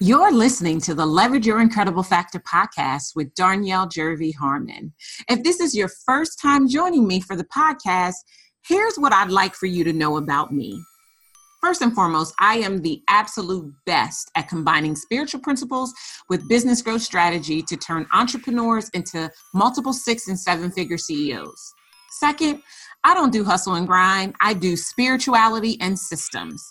You're listening to the Leverage Your Incredible Factor podcast with Darnielle Jervie Harmon. If this is your first time joining me for the podcast, here's what I'd like for you to know about me. First and foremost, I am the absolute best at combining spiritual principles with business growth strategy to turn entrepreneurs into multiple 6- and 7-figure CEOs. Second, I don't do hustle and grind. I do spirituality and systems.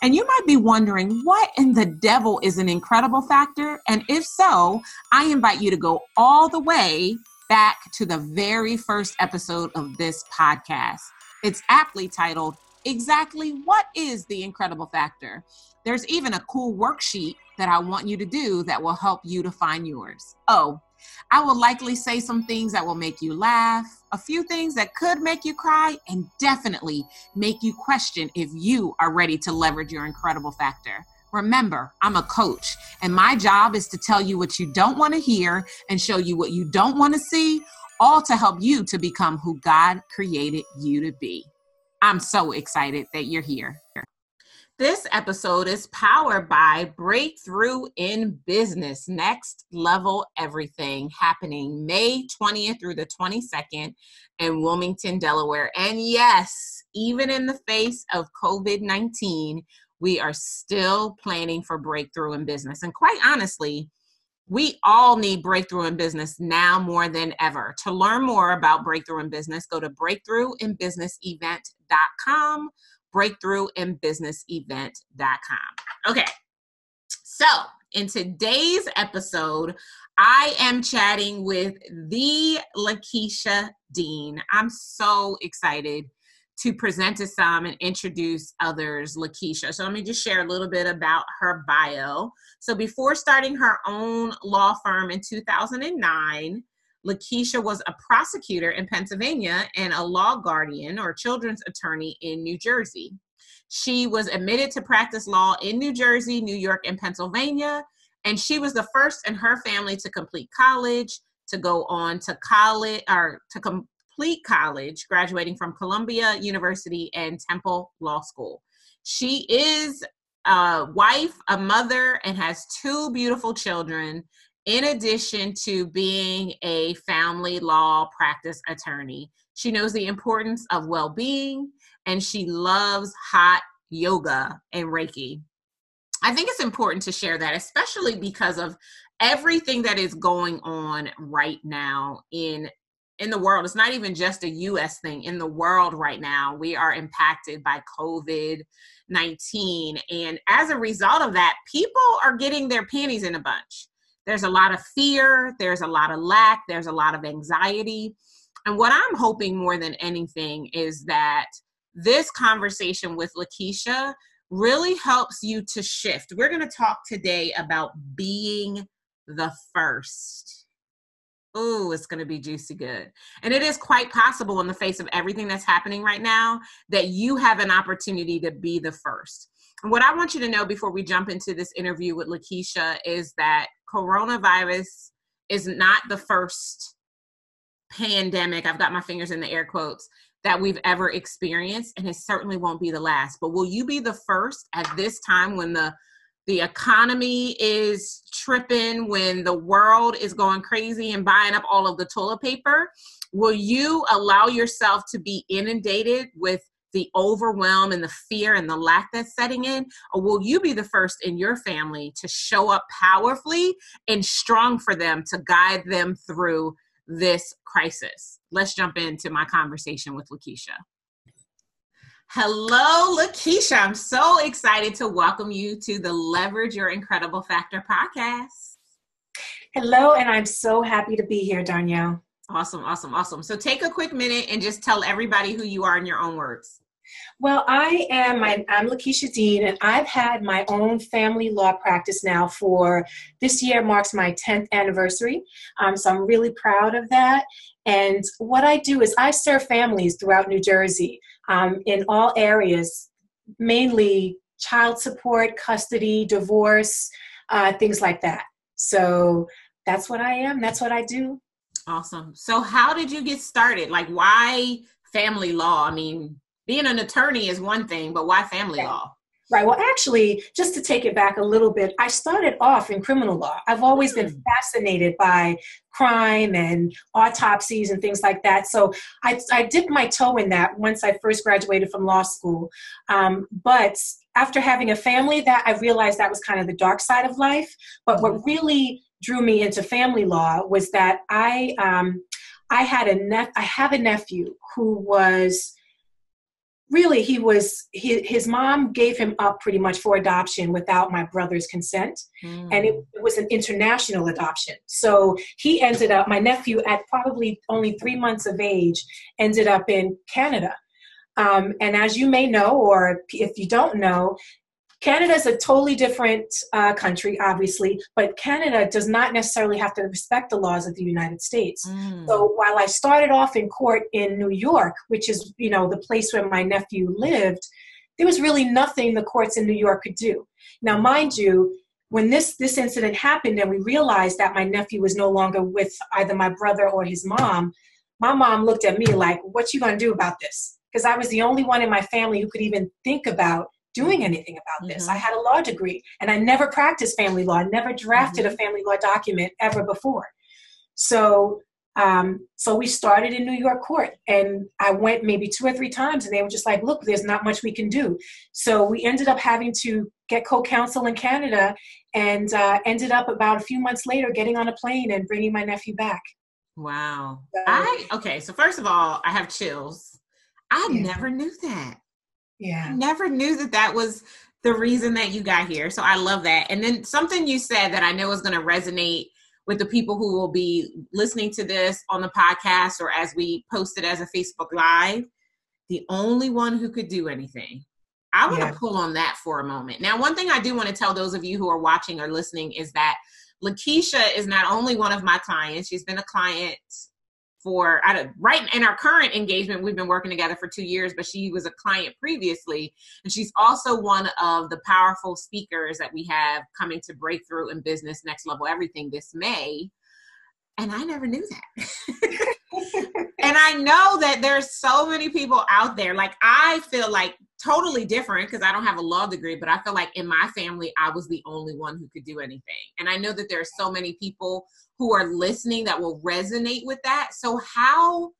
And you might be wondering, what in the devil is an incredible factor? And if so, I invite you to go all the way back to the very first episode of this podcast. It's aptly titled, Exactly What is the Incredible Factor? There's even a cool worksheet that I want you to do that will help you to find yours. Oh, I will likely say some things that will make you laugh, a few things that could make you cry, and definitely make you question if you are ready to leverage your incredible factor. Remember, I'm a coach, and my job is to tell you what you don't want to hear and show you what you don't want to see, all to help you to become who God created you to be. I'm so excited that you're here. This episode is powered by Breakthrough in Business, Next Level Everything, happening May 20th through the 22nd in Wilmington, Delaware. And yes, even in the face of COVID-19, we are still planning for Breakthrough in Business. And quite honestly, we all need Breakthrough in Business now more than ever. To learn more about Breakthrough in Business, go to BreakthroughinBusinessEvent.com. BreakthroughinBusinessEvent.com. Okay, so in today's episode, I am chatting with the LaKeisha Dean. I'm so excited to present to some and introduce others LaKeisha. So let me just share a little bit about her bio. So before starting her own law firm in 2009, LaKeisha was a prosecutor in Pennsylvania and a law guardian or children's attorney in New Jersey. She was admitted to practice law in New Jersey, New York, and Pennsylvania, and she was the first in her family to complete college, to complete college, graduating from Columbia University and Temple Law School. She is a wife, a mother, and has two beautiful children, in addition to being a family law practice attorney. She knows the importance of well-being, and she loves hot yoga and Reiki. I think it's important to share that, especially because of everything that is going on right now in the world. It's not even just a U.S. thing. In the world right now, we are impacted by COVID-19. And as a result of that, people are getting their panties in a bunch. There's a lot of fear, there's a lot of lack, there's a lot of anxiety. And what I'm hoping more than anything is that this conversation with LaKeisha really helps you to shift. We're going to talk today about being the first. Ooh, it's going to be juicy good. And it is quite possible in the face of everything that's happening right now that you have an opportunity to be the first. And what I want you to know before we jump into this interview with LaKeisha is that coronavirus is not the first pandemic, I've got my fingers in the air quotes, that we've ever experienced, and it certainly won't be the last. But will you be the first at this time when the economy is tripping, when the world is going crazy and buying up all of the toilet paper? Will you allow yourself to be inundated with the overwhelm and the fear and the lack that's setting in? Or will you be the first in your family to show up powerfully and strong for them to guide them through this crisis? Let's jump into my conversation with LaKeisha. Hello, LaKeisha. I'm so excited to welcome you to the Leverage Your Incredible Factor podcast. Hello, and I'm so happy to be here, Darnielle. Awesome, awesome, awesome. So take a quick minute and just tell everybody who you are in your own words. Well, I'm LaKeisha Dean, and I've had my own family law practice now for, this year marks my 10th anniversary. So I'm really proud of that. And what I do is I serve families throughout New Jersey in all areas, mainly child support, custody, divorce, things like that. So that's what I am. That's what I do. Awesome. So how did you get started? Like, why family law? I mean, being an attorney is one thing, but why family law? Right. Well, actually, just to take it back a little bit, I started off in criminal law. I've always been fascinated by crime and autopsies and things like that. So I dipped my toe in that once I first graduated from law school. But after having a family, that I realized that was kind of the dark side of life. But what really drew me into family law was that I have a nephew who was really, his mom gave him up pretty much for adoption without my brother's consent. And it was an international adoption. So he ended up, my nephew at probably only 3 months of age, ended up in Canada. And as you may know, or if you don't know, Canada is a totally different country, obviously, but Canada does not necessarily have to respect the laws of the United States. So while I started off in court in New York, which is, you know, the place where my nephew lived, there was really nothing the courts in New York could do. Now, mind you, when this incident happened and we realized that my nephew was no longer with either my brother or his mom, my mom looked at me like, what you gonna do about this? Because I was the only one in my family who could even think about doing anything about this. I had a law degree and I never practiced family law, never drafted a family law document ever before. So, we started in New York court and I went maybe 2 or 3 times and they were just like, look, there's not much we can do. So we ended up having to get co-counsel in Canada and ended up about a few months later getting on a plane and bringing my nephew back. Wow. So, okay. So first of all, I have chills. I never knew that. Yeah. I never knew that was the reason that you got here. So I love that. And then something you said that I know is going to resonate with the people who will be listening to this on the podcast or as we post it as a Facebook Live, the only one who could do anything. I want to pull on that for a moment. Now, one thing I do want to tell those of you who are watching or listening is that LaKeisha is not only one of my clients, she's been a client right in our current engagement, we've been working together for 2 years, but she was a client previously. And she's also one of the powerful speakers that we have coming to Breakthrough in Business, Next Level Everything this May. And I never knew that. And I know that there's so many people out there, like I feel like totally different because I don't have a law degree, but I feel like in my family, I was the only one who could do anything. And I know that there are so many people who are listening that will resonate with that. So how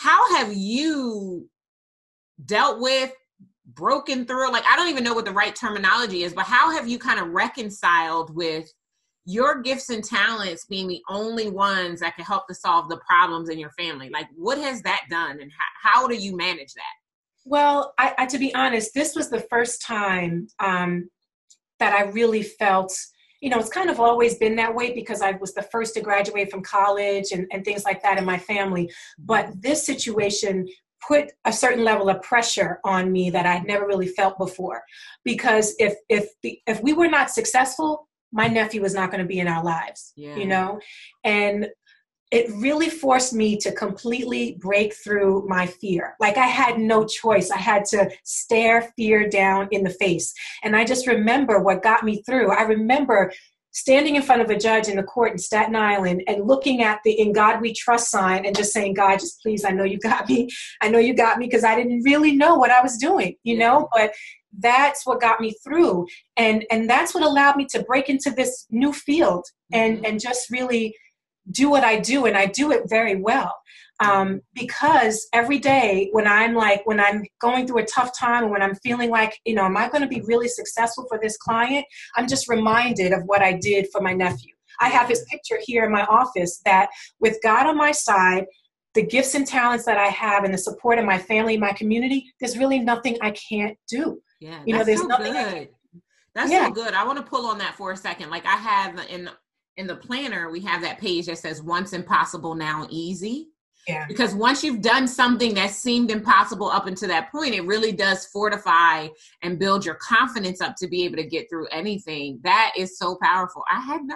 have you dealt with, broken through, like I don't even know what the right terminology is, but how have you kind of reconciled with your gifts and talents being the only ones that can help to solve the problems in your family? Like what has that done and how do you manage that? Well, I to be honest, this was the first time that I really felt, you know, it's kind of always been that way because I was the first to graduate from college and things like that in my family. But this situation put a certain level of pressure on me that I'd never really felt before. Because if we were not successful, my nephew was not going to be in our lives, you know? And it really forced me to completely break through my fear. Like I had no choice. I had to stare fear down in the face. And I just remember what got me through. I remember standing in front of a judge in the court in Staten Island and looking at the In God We Trust sign and just saying, God, just please, I know you got me. I know you got me because I didn't really know what I was doing, you know, but that's what got me through. And that's what allowed me to break into this new field and just really do what I do, and I do it very well. Because every day when I'm going through a tough time, when I'm feeling like, you know, am I going to be really successful for this client? I'm just reminded of what I did for my nephew. I have his picture here in my office that with God on my side, the gifts and talents that I have and the support of my family, my community, there's really nothing I can't do. Yeah, you know, there's so nothing. That's so good. I want to pull on that for a second. Like I have in the planner, we have that page that says once impossible, now easy. Yeah. Because once you've done something that seemed impossible up until that point, it really does fortify and build your confidence up to be able to get through anything. That is so powerful. I'm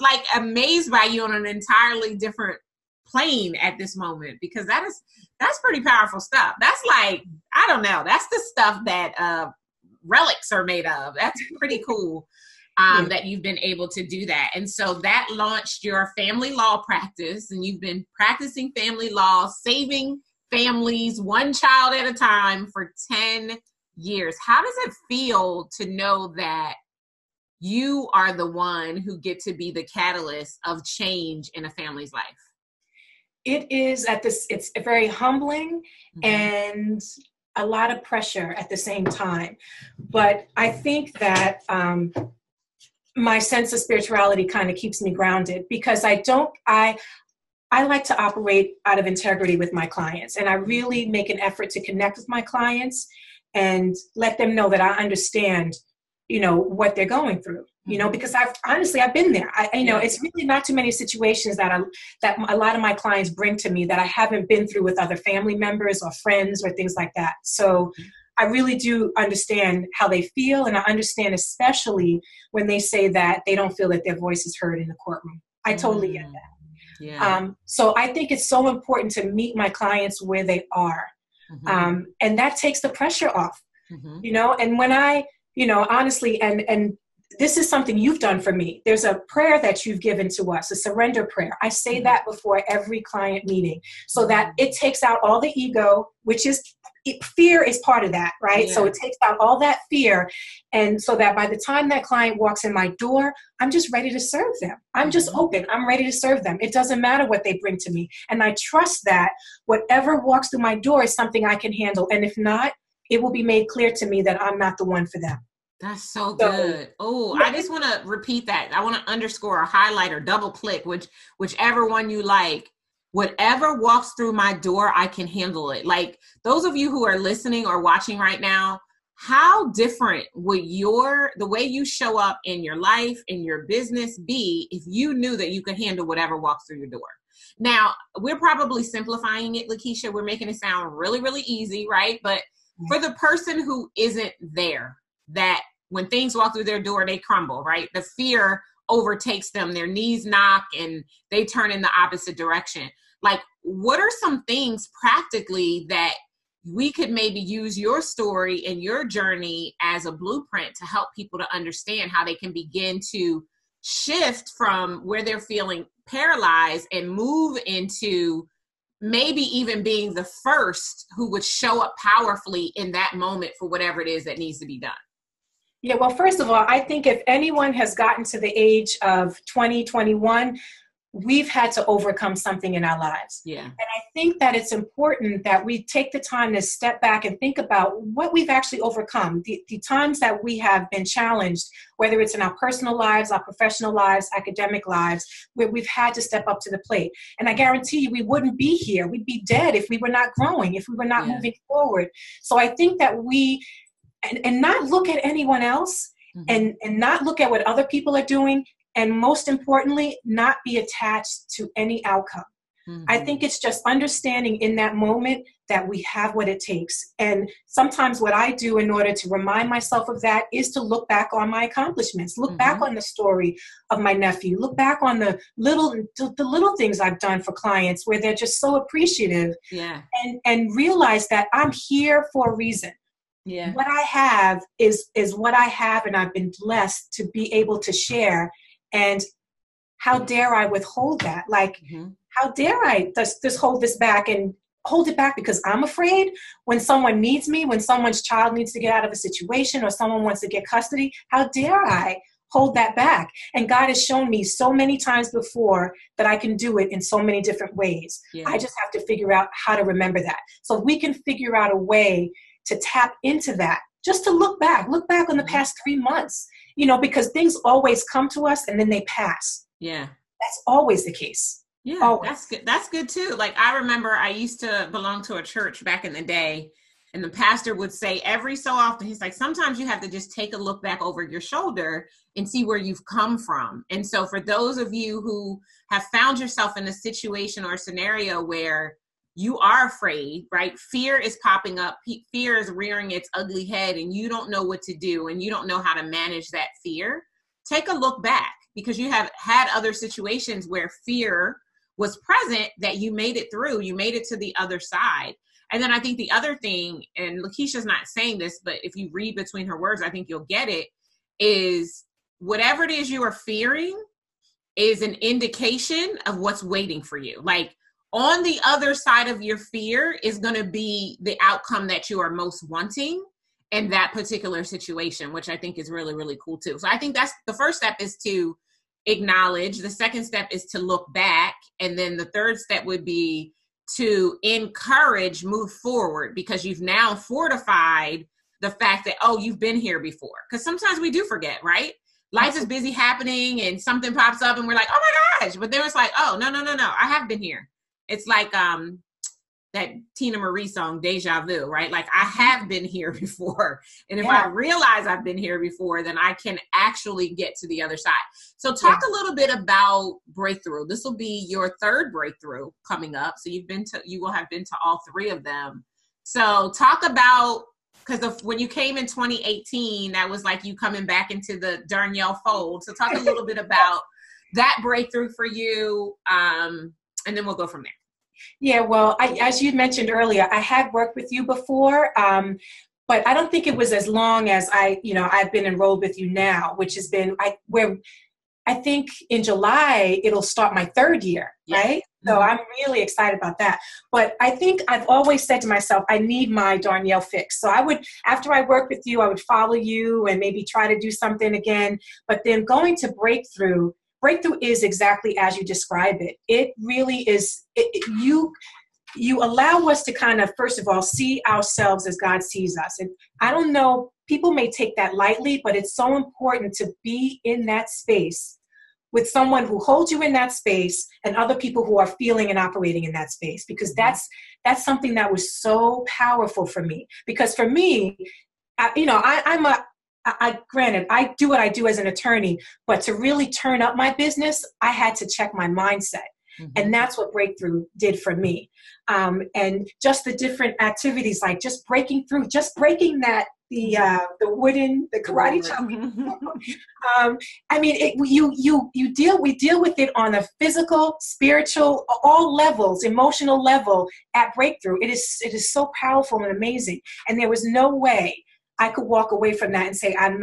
like amazed by you on an entirely different plane at this moment, because that's pretty powerful stuff. That's like, I don't know. That's the stuff that relics are made of. That's pretty cool. That you've been able to do that. And so that launched your family law practice, and you've been practicing family law, saving families one child at a time for 10 years. How does it feel to know that you are the one who get to be the catalyst of change in a family's life? It is it's very humbling and a lot of pressure at the same time. But I think that my sense of spirituality kind of keeps me grounded, because I like to operate out of integrity with my clients, and I really make an effort to connect with my clients and let them know that I understand, you know, what they're going through, you know, because I've been there. It's really not too many situations that a lot of my clients bring to me that I haven't been through with other family members or friends or things like that. So I really do understand how they feel. And I understand, especially when they say that they don't feel that their voice is heard in the courtroom. I totally get that. Yeah. So I think it's so important to meet my clients where they are. And that takes the pressure off, you know, and when honestly, and this is something you've done for me. There's a prayer that you've given to us, a surrender prayer. I say that before every client meeting so that it takes out all the ego, which is fear is part of that, right? Yeah. So it takes out all that fear. And so that by the time that client walks in my door, I'm just ready to serve them. I'm just open. I'm ready to serve them. It doesn't matter what they bring to me. And I trust that whatever walks through my door is something I can handle. And if not, it will be made clear to me that I'm not the one for them. That's so good. Oh, I just want to repeat that. I want to underscore or highlight or double click, whichever one you like. Whatever walks through my door, I can handle it. Like those of you who are listening or watching right now, how different would the way you show up in your life, in your business be if you knew that you could handle whatever walks through your door? Now, we're probably simplifying it, LaKeisha. We're making it sound really, really easy, right? But for the person who isn't there, that when things walk through their door, they crumble, right? The fear overtakes them, their knees knock, and they turn in the opposite direction. Like, what are some things practically that we could maybe use your story and your journey as a blueprint to help people to understand how they can begin to shift from where they're feeling paralyzed and move into maybe even being the first who would show up powerfully in that moment for whatever it is that needs to be done? Yeah, well, first of all, I think if anyone has gotten to the age of 20, 21, we've had to overcome something in our lives. Yeah. And I think that it's important that we take the time to step back and think about what we've actually overcome, the times that we have been challenged, whether it's in our personal lives, our professional lives, academic lives, where we've had to step up to the plate. And I guarantee you, we wouldn't be here. We'd be dead if we were not growing, if we were not moving forward. So I think that and not look at anyone else and not look at what other people are doing. And most importantly, not be attached to any outcome. I think it's just understanding in that moment that we have what it takes. And sometimes what I do in order to remind myself of that is to look back on my accomplishments, look back on the story of my nephew, look back on the little things I've done for clients where they're just so appreciative and realize that I'm here for a reason. Yeah. What I have is what I have, and I've been blessed to be able to share. And how dare I withhold that? Like, how dare I just hold this back and hold it back because I'm afraid when someone needs me, when someone's child needs to get out of a situation or someone wants to get custody, how dare I hold that back? And God has shown me so many times before that I can do it in so many different ways. Yeah. I just have to figure out how to remember that. So we can figure out a way to tap into that, just to look back on the past 3 months, you know, because things always come to us and then they pass. Yeah. That's always the case. Yeah. Always. That's good. That's good too. Like, I remember I used to belong to a church back in the day, and the pastor would say every so often, he's like, sometimes you have to just take a look back over your shoulder and see where you've come from. And so for those of you who have found yourself in a situation or a scenario where you are afraid, right? Fear is popping up. Fear is rearing its ugly head, and you don't know what to do, and you don't know how to manage that fear. Take a look back, because you have had other situations where fear was present that you made it through. You made it to the other side. And then I think the other thing, and LaKeisha's not saying this, but if you read between her words, I think you'll get it, is whatever it is you are fearing is an indication of what's waiting for you. Like, on the other side of your fear is going to be the outcome that you are most wanting. in that particular situation, which I think is really, really cool too. So I think that's the first step, is to acknowledge. The second step is to look back. And then the third step would be to encourage, move forward, because you've now fortified the fact that, oh, you've been here before. Because sometimes we do forget, right? Life is busy happening and something pops up and we're like, oh my gosh. But then it's like, oh, no, I have been here. It's like that Tina Marie song, Deja Vu, right? Like, I have been here before. And if I realize I've been here before, then I can actually get to the other side. So talk a little bit about breakthrough. This will be your third breakthrough coming up. So you will have been to all three of them. So talk about, because when you came in 2018, that was like you coming back into the Darnielle fold. So talk a little bit about that breakthrough for you, and then we'll go from there. Yeah, well, as you mentioned earlier, I had worked with you before, but I don't think it was as long as I've been enrolled with you now, which has been, I think in July, it'll start my third year, right? Mm-hmm. So I'm really excited about that. But I think I've always said to myself, I need my Darnielle fix. So I would, after I work with you, I would follow you and maybe try to do something again. But then going to breakthrough, breakthrough is exactly as you describe it. It really is, you allow us to kind of, first of all, see ourselves as God sees us. And I don't know, people may take that lightly, but it's so important to be in that space with someone who holds you in that space and other people who are feeling and operating in that space, because that's something that was so powerful for me. Because for me, granted, I do what I do as an attorney, but to really turn up my business, I had to check my mindset. Mm-hmm. And that's what breakthrough did for me. And just the different activities, like just breaking through, just breaking that, the karate chop. We deal with it on a physical, spiritual, all levels, emotional level at breakthrough. It is so powerful and amazing. And there was no way I could walk away from that and say, I'm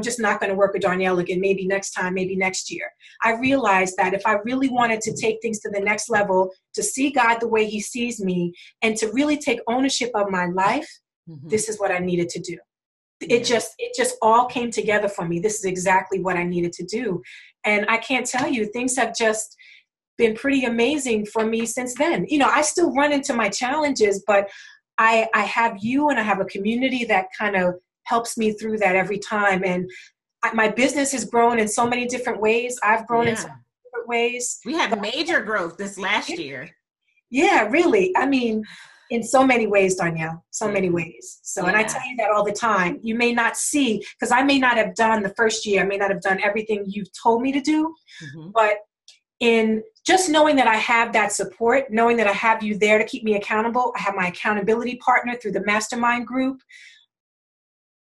just not going to work with Darnielle again, maybe next time, maybe next year. I realized that if I really wanted to take things to the next level, to see God the way he sees me, and to really take ownership of my life, mm-hmm. this is what I needed to do. It just all came together for me. This is exactly what I needed to do. And I can't tell you, things have just been pretty amazing for me since then. I still run into my challenges, but I have you, and I have a community that kind of helps me through that every time. And my business has grown in so many different ways. I've grown in so many different ways. We had major growth this last year. Yeah, really. I mean, in so many ways, Darnielle, so many ways. So, and I tell you that all the time. You may not see, because I may not have done the first year. I may not have done everything you've told me to do, mm-hmm. but in just knowing that I have that support, knowing that I have you there to keep me accountable, I have my accountability partner through the mastermind group,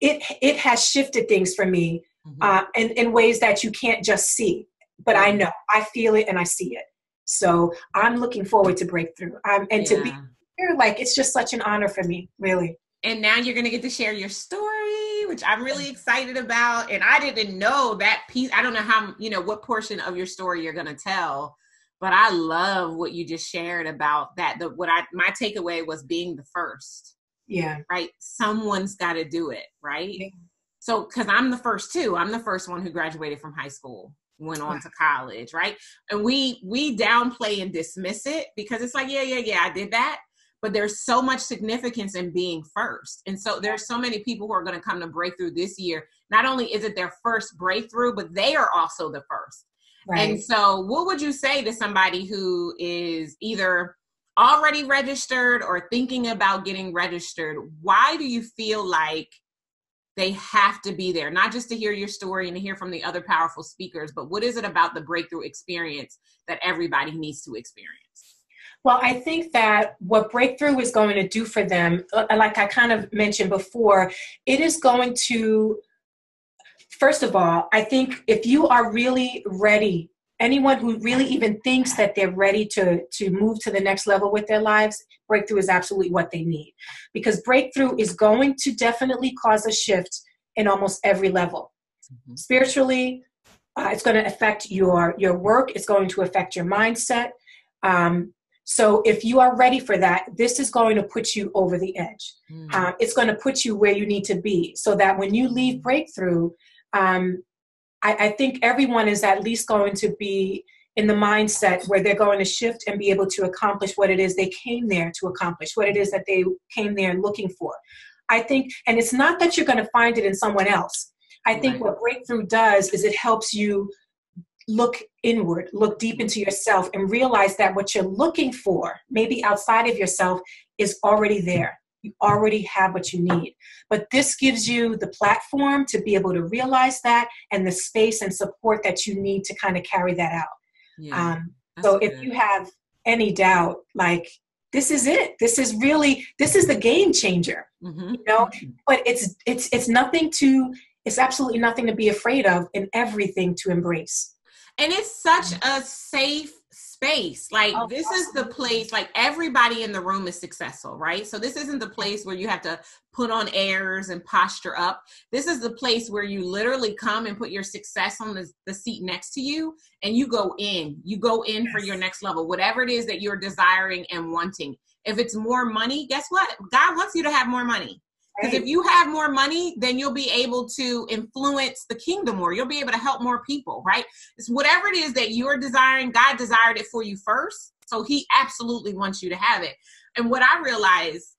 it has shifted things for me mm-hmm. in ways that you can't just see. But I know, I feel it and I see it. So I'm looking forward to breakthrough. To be here, like, it's just such an honor for me, really. And now you're going to get to share your story, which I'm really excited about. And I didn't know that piece. I don't know how, what portion of your story you're going to tell. But I love what you just shared about that. My takeaway was being the first. Yeah. Right. Someone's got to do it. Right. Yeah. So, cause I'm the first too. I'm the first one who graduated from high school, went on to college. Right. And we downplay and dismiss it because it's like, yeah, I did that. But there's so much significance in being first. And so there's so many people who are going to come to breakthrough this year. Not only is it their first breakthrough, but they are also the first. Right. And so what would you say to somebody who is either already registered or thinking about getting registered? Why do you feel like they have to be there? Not just to hear your story and to hear from the other powerful speakers, but what is it about the breakthrough experience that everybody needs to experience? Well, I think that what breakthrough is going to do for them, like I kind of mentioned before, it is going to, first of all, I think if you are really ready, anyone who really even thinks that they're ready to move to the next level with their lives, breakthrough is absolutely what they need. Because breakthrough is going to definitely cause a shift in almost every level. Mm-hmm. Spiritually, it's going to affect your work. It's going to affect your mindset. So if you are ready for that, this is going to put you over the edge. Mm. It's going to put you where you need to be so that when you leave Breakthrough, I think everyone is at least going to be in the mindset where they're going to shift and be able to accomplish what it is they came there to accomplish, what it is that they came there looking for. I think, and it's not that you're going to find it in someone else. I think what Breakthrough does is it helps you look inward, look deep into yourself, and realize that what you're looking for, maybe outside of yourself, is already there. You already have what you need. But this gives you the platform to be able to realize that and the space and support that you need to kind of carry that out. Yeah, so if you have any doubt, like, this is it. This is really, this is the game changer, you know, but it's nothing to, it's absolutely nothing to be afraid of and everything to embrace. And it's such a safe space. Like, this is the place, like, everybody in the room is successful, right? So this isn't the place where you have to put on airs and posture up. This is the place where you literally come and put your success on the seat next to you, and you go in for your next level, whatever it is that you're desiring and wanting. If it's more money, guess what? God wants you to have more money. Because if you have more money, then you'll be able to influence the kingdom more. You'll be able to help more people, right? It's whatever it is that you're desiring, God desired it for you first. So he absolutely wants you to have it. And what I realized,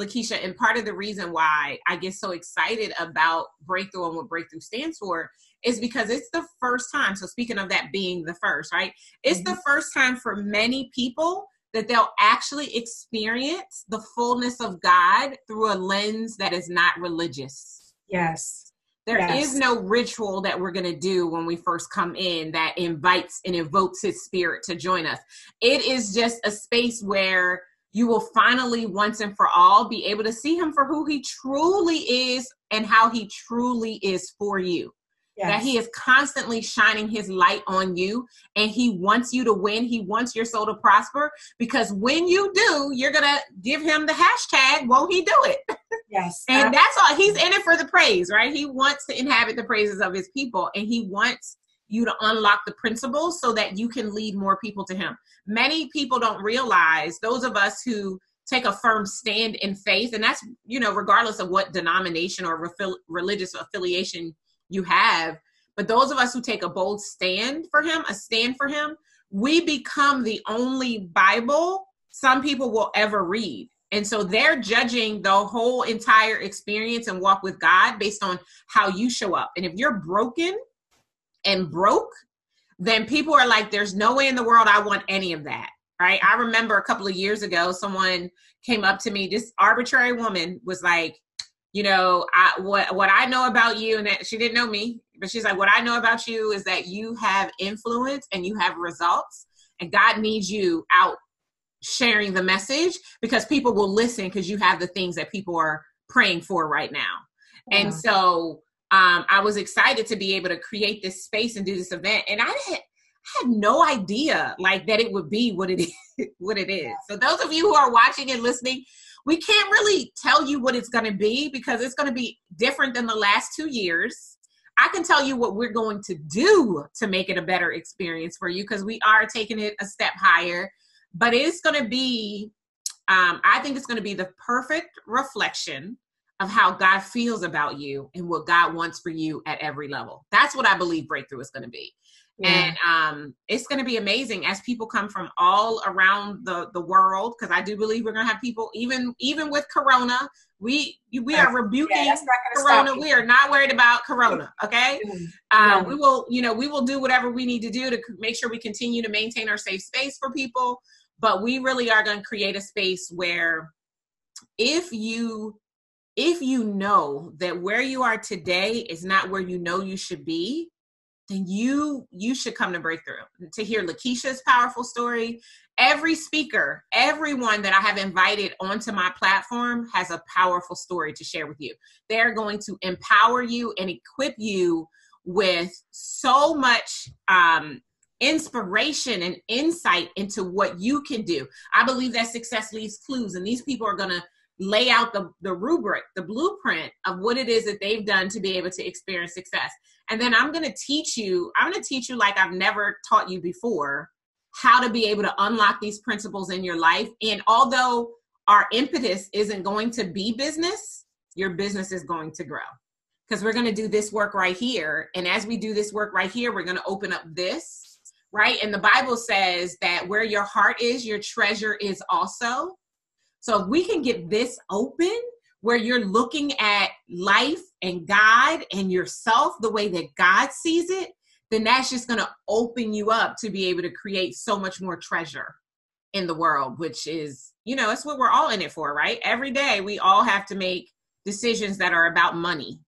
LaKeisha, and part of the reason why I get so excited about Breakthrough and what Breakthrough stands for is because it's the first time. So speaking of that being the first, right? It's the first time for many people that they'll actually experience the fullness of God through a lens that is not religious. Yes. There is no ritual that we're going to do when we first come in that invites and invokes his spirit to join us. It is just a space where you will finally, once and for all, be able to see him for who he truly is and how he truly is for you. Yes. That he is constantly shining his light on you, and he wants you to win. He wants your soul to prosper, because when you do, you're going to give him the hashtag, won't he do it? Yes. And that's all. He's in it for the praise, right? He wants to inhabit the praises of his people, and he wants you to unlock the principles so that you can lead more people to him. Many people don't realize, those of us who take a firm stand in faith, and that's, you know, regardless of what denomination or religious affiliation you have, but those of us who take a bold stand for him, we become the only Bible some people will ever read. And so they're judging the whole entire experience and walk with God based on how you show up. And if you're broken and broke, then people are like, there's no way in the world I want any of that, right? I remember a couple of years ago, someone came up to me, this arbitrary woman was like, you know, what I know about you, and that she didn't know me, but she's like, what I know about you is that you have influence and you have results, and God needs you out sharing the message because people will listen because you have the things that people are praying for right now. Yeah. And so I was excited to be able to create this space and do this event. And I had no idea like that it would be what it is, So those of you who are watching and listening, we can't really tell you what it's going to be because it's going to be different than the last 2 years. I can tell you what we're going to do to make it a better experience for you because we are taking it a step higher. But it's going to be, I think it's going to be the perfect reflection of how God feels about you and what God wants for you at every level. That's what I believe Breakthrough is going to be. Yeah. And it's going to be amazing as people come from all around the world, because I do believe we're going to have people, even with Corona, we are rebuking Corona. We are not worried about Corona, okay? No. We will do whatever we need to do to make sure we continue to maintain our safe space for people, but we really are going to create a space where if you know that where you are today is not where you know you should be, then you should come to Breakthrough to hear LaKeisha's powerful story. Every speaker, everyone that I have invited onto my platform has a powerful story to share with you. They're going to empower you and equip you with so much inspiration and insight into what you can do. I believe that success leaves clues, and these people are going to lay out the rubric, the blueprint of what it is that they've done to be able to experience success. And then I'm going to teach you like I've never taught you before how to be able to unlock these principles in your life. And although our impetus isn't going to be business, your business is going to grow, because we're going to do this work right here. And as we do this work right here, we're going to open up this, right? And the Bible says that where your heart is, your treasure is also. So if we can get this open, where you're looking at life and God and yourself the way that God sees it, then that's just going to open you up to be able to create so much more treasure in the world, which is, you know, it's what we're all in it for, right? Every day we all have to make decisions that are about money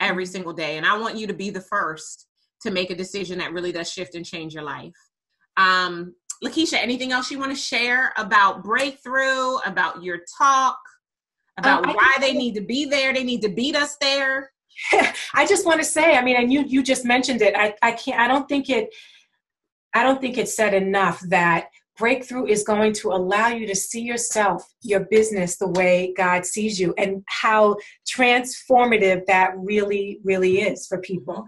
every single day. And I want you to be the first to make a decision that really does shift and change your life. LaKeisha, anything else you want to share about Breakthrough, about your talk, about why they need to be there? They need to beat us there. I just want to say, I mean, and you just mentioned it. I don't think it's said enough that Breakthrough is going to allow you to see yourself, your business, the way God sees you, and how transformative that really, really is for people.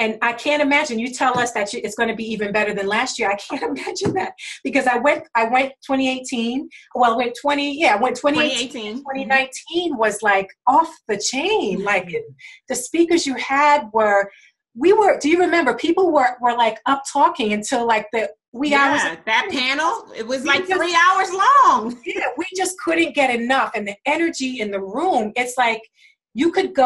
And I can't imagine, you tell us that it's going to be even better than last year. I can't imagine that, because I went 2018. Well, I went 2018. 2019 was like off the chain. Like the speakers you had were, do you remember, people were like up talking until like hours. That panel, it was like 3 hours long. Yeah, we just couldn't get enough. And the energy in the room, it's like, you could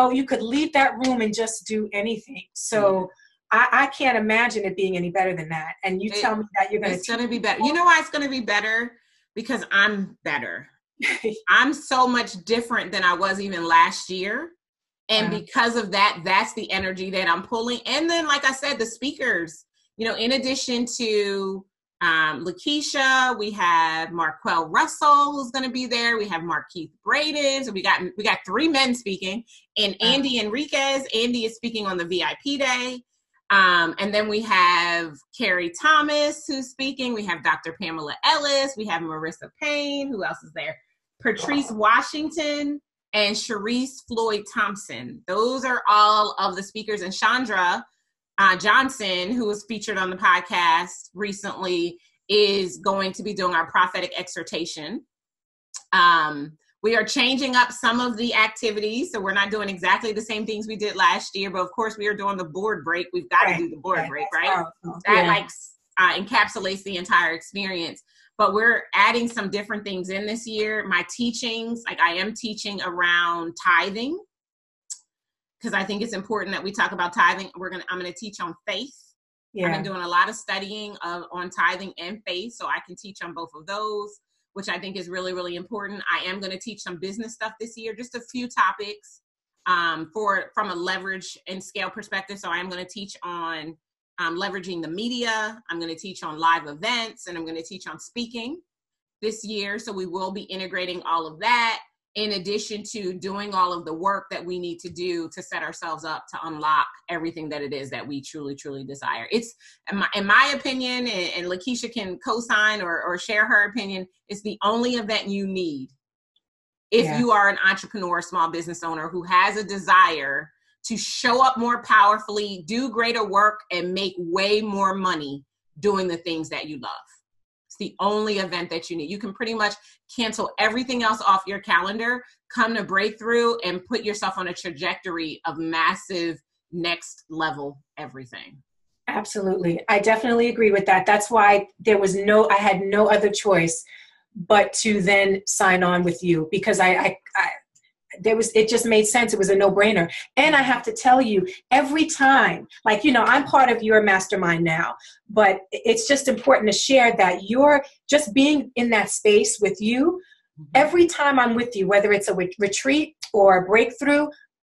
leave that room and just do anything. So I can't imagine it being any better than that. And tell me that it's going to be better. You know why it's going to be better? Because I'm better. I'm so much different than I was even last year. And because of that, that's the energy that I'm pulling. And then, like I said, the speakers, you know, in addition to LaKeisha, we have Marquel Russell, who's going to be there. We have Marquise Braden. So we got three men speaking, and Andy Enriquez. Andy is speaking on the VIP day. And then we have Kerry Thomas, who's speaking. We have Dr. Pamela Ellis. We have Marissa Payne. Who else is there? Patrice Washington and Sharice Floyd Thompson. Those are all of the speakers. And Chandra Johnson, who was featured on the podcast recently, is going to be doing our prophetic exhortation. We are changing up some of the activities, so we're not doing exactly the same things we did last year, but of course we are doing the board break. We've got to do the board break, right? That encapsulates the entire experience. But we're adding some different things in this year. My teachings, like I am teaching around tithing, because I think it's important that we talk about tithing. I'm going to teach on faith. Yeah. I've been doing a lot of studying on tithing and faith, so I can teach on both of those, which I think is really, really important. I am going to teach some business stuff this year, just a few topics from a leverage and scale perspective. So I am going to teach on leveraging the media. I'm going to teach on live events, and I'm going to teach on speaking this year. So we will be integrating all of that, in addition to doing all of the work that we need to do to set ourselves up to unlock everything that it is that we truly, truly desire. It's, in my opinion, and LaKeisha can co-sign or share her opinion, it's the only event you need if you are an entrepreneur, small business owner who has a desire to show up more powerfully, do greater work, and make way more money doing the things that you love. It's the only event that you need. You can pretty much cancel everything else off your calendar, come to Breakthrough, and put yourself on a trajectory of massive next level everything. Absolutely. I definitely agree with that. That's why I had no other choice but to then sign on with you, because it just made sense. It was a no-brainer. And I have to tell you, every time, like, you know, I'm part of your mastermind now, but it's just important to share that you're just being in that space with you. Every time I'm with you, whether it's a retreat or a breakthrough,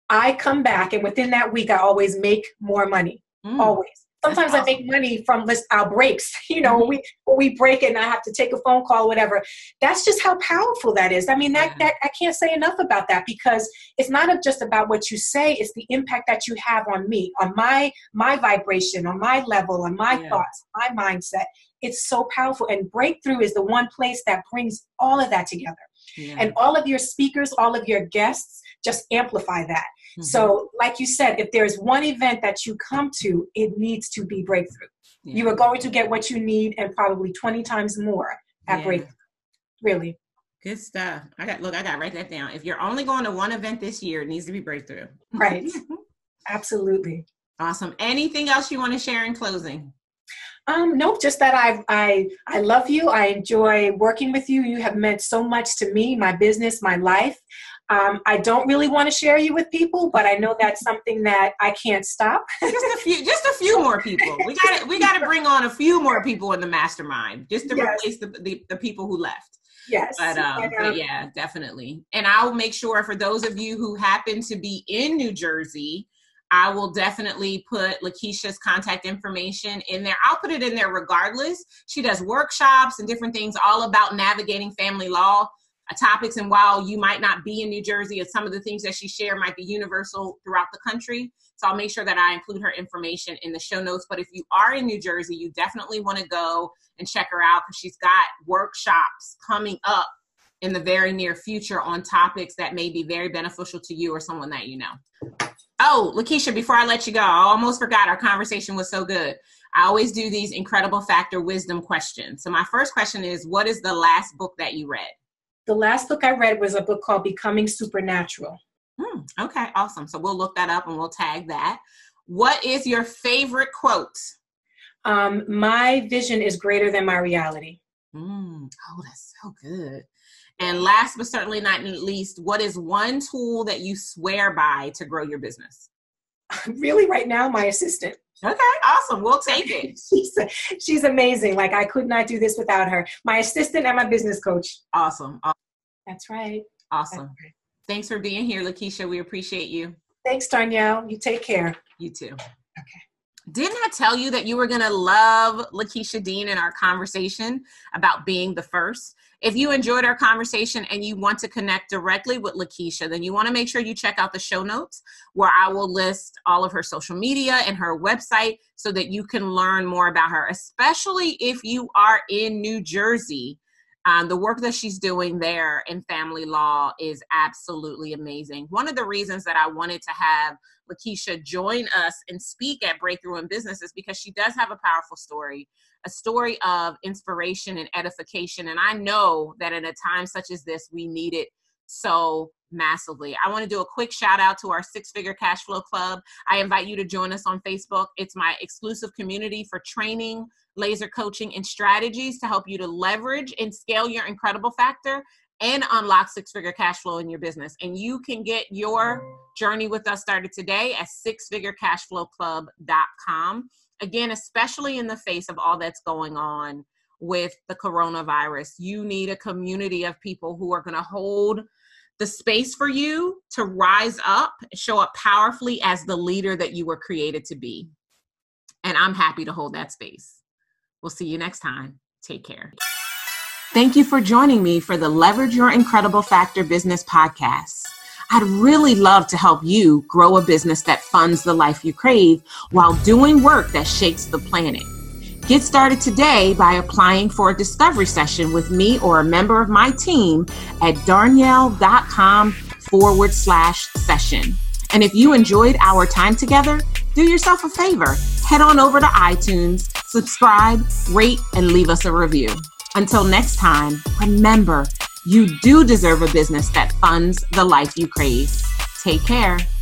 I come back, and within that week, I always make more money. Always. Sometimes I make money from our breaks, you know, when we break and I have to take a phone call, whatever. That's just how powerful that is. I mean, that I can't say enough about that, because it's not just about what you say. It's the impact that you have on me, on my vibration, on my level, on my thoughts, my mindset. It's so powerful. And Breakthrough is the one place that brings all of that together. Yeah. And all of your speakers, all of your guests just amplify that. Mm-hmm. So like you said, if there's one event that you come to, it needs to be breakthrough. Yeah. You are going to get what you need and probably 20 times more at breakthrough. Really. Good stuff. I got to write that down. If you're only going to one event this year, it needs to be breakthrough. Right. Absolutely. Awesome. Anything else you want to share in closing? Nope. Just that I love you. I enjoy working with you. You have meant so much to me, my business, my life. I don't really want to share you with people, but I know that's something that I can't stop. just a few more people. We got to bring on a few more people in the mastermind just to replace the people who left. Yes. But yeah, definitely. And I'll make sure for those of you who happen to be in New Jersey, I will definitely put LaKeisha's contact information in there. I'll put it in there regardless. She does workshops and different things all about navigating family law topics. And while you might not be in New Jersey, some of the things that she shared might be universal throughout the country. So I'll make sure that I include her information in the show notes. But if you are in New Jersey, you definitely want to go and check her out because she's got workshops coming up in the very near future on topics that may be very beneficial to you or someone that you know. Oh, LaKeisha, before I let you go, I almost forgot. Our conversation was so good. I always do these Incredible Factor wisdom questions. So my first question is, what is the last book that you read? The last book I read was a book called Becoming Supernatural. Okay, awesome. So we'll look that up and we'll tag that. What is your favorite quote? My vision is greater than my reality. Oh, that's so good. And last but certainly not least, what is one tool that you swear by to grow your business? Really, right now, my assistant. Okay, awesome. We'll take it. She's amazing. Like, I could not do this without her. My assistant and my business coach. Awesome. That's right. Awesome. That's right. Thanks for being here, LaKeisha. We appreciate you. Thanks, Darnielle. You take care. You too. Okay. Didn't I tell you that you were going to love LaKeisha Dean and our conversation about being the first? If you enjoyed our conversation and you want to connect directly with LaKeisha, then you want to make sure you check out the show notes where I will list all of her social media and her website so that you can learn more about her, especially if you are in New Jersey. The work that she's doing there in family law is absolutely amazing. One of the reasons that I wanted to have LaKeisha join us and speak at Breakthrough in Business is because she does have a powerful story, a story of inspiration and edification. And I know that in a time such as this, we need it so massively. I want to do a quick shout out to our Six Figure Cash Flow Club. I invite you to join us on Facebook. It's my exclusive community for training, laser coaching, and strategies to help you to leverage and scale your incredible factor and unlock six-figure cash flow in your business. And you can get your journey with us started today at sixfigurecashflowclub.com. Again, especially in the face of all that's going on with the coronavirus, you need a community of people who are going to hold the space for you to rise up, show up powerfully as the leader that you were created to be. And I'm happy to hold that space. We'll see you next time. Take care. Thank you for joining me for the Leverage Your Incredible Factor Business Podcast. I'd really love to help you grow a business that funds the life you crave while doing work that shakes the planet. Get started today by applying for a discovery session with me or a member of my team at darnielle.com/session. And if you enjoyed our time together, do yourself a favor. Head on over to iTunes, subscribe, rate, and leave us a review. Until next time, remember, you do deserve a business that funds the life you crave. Take care.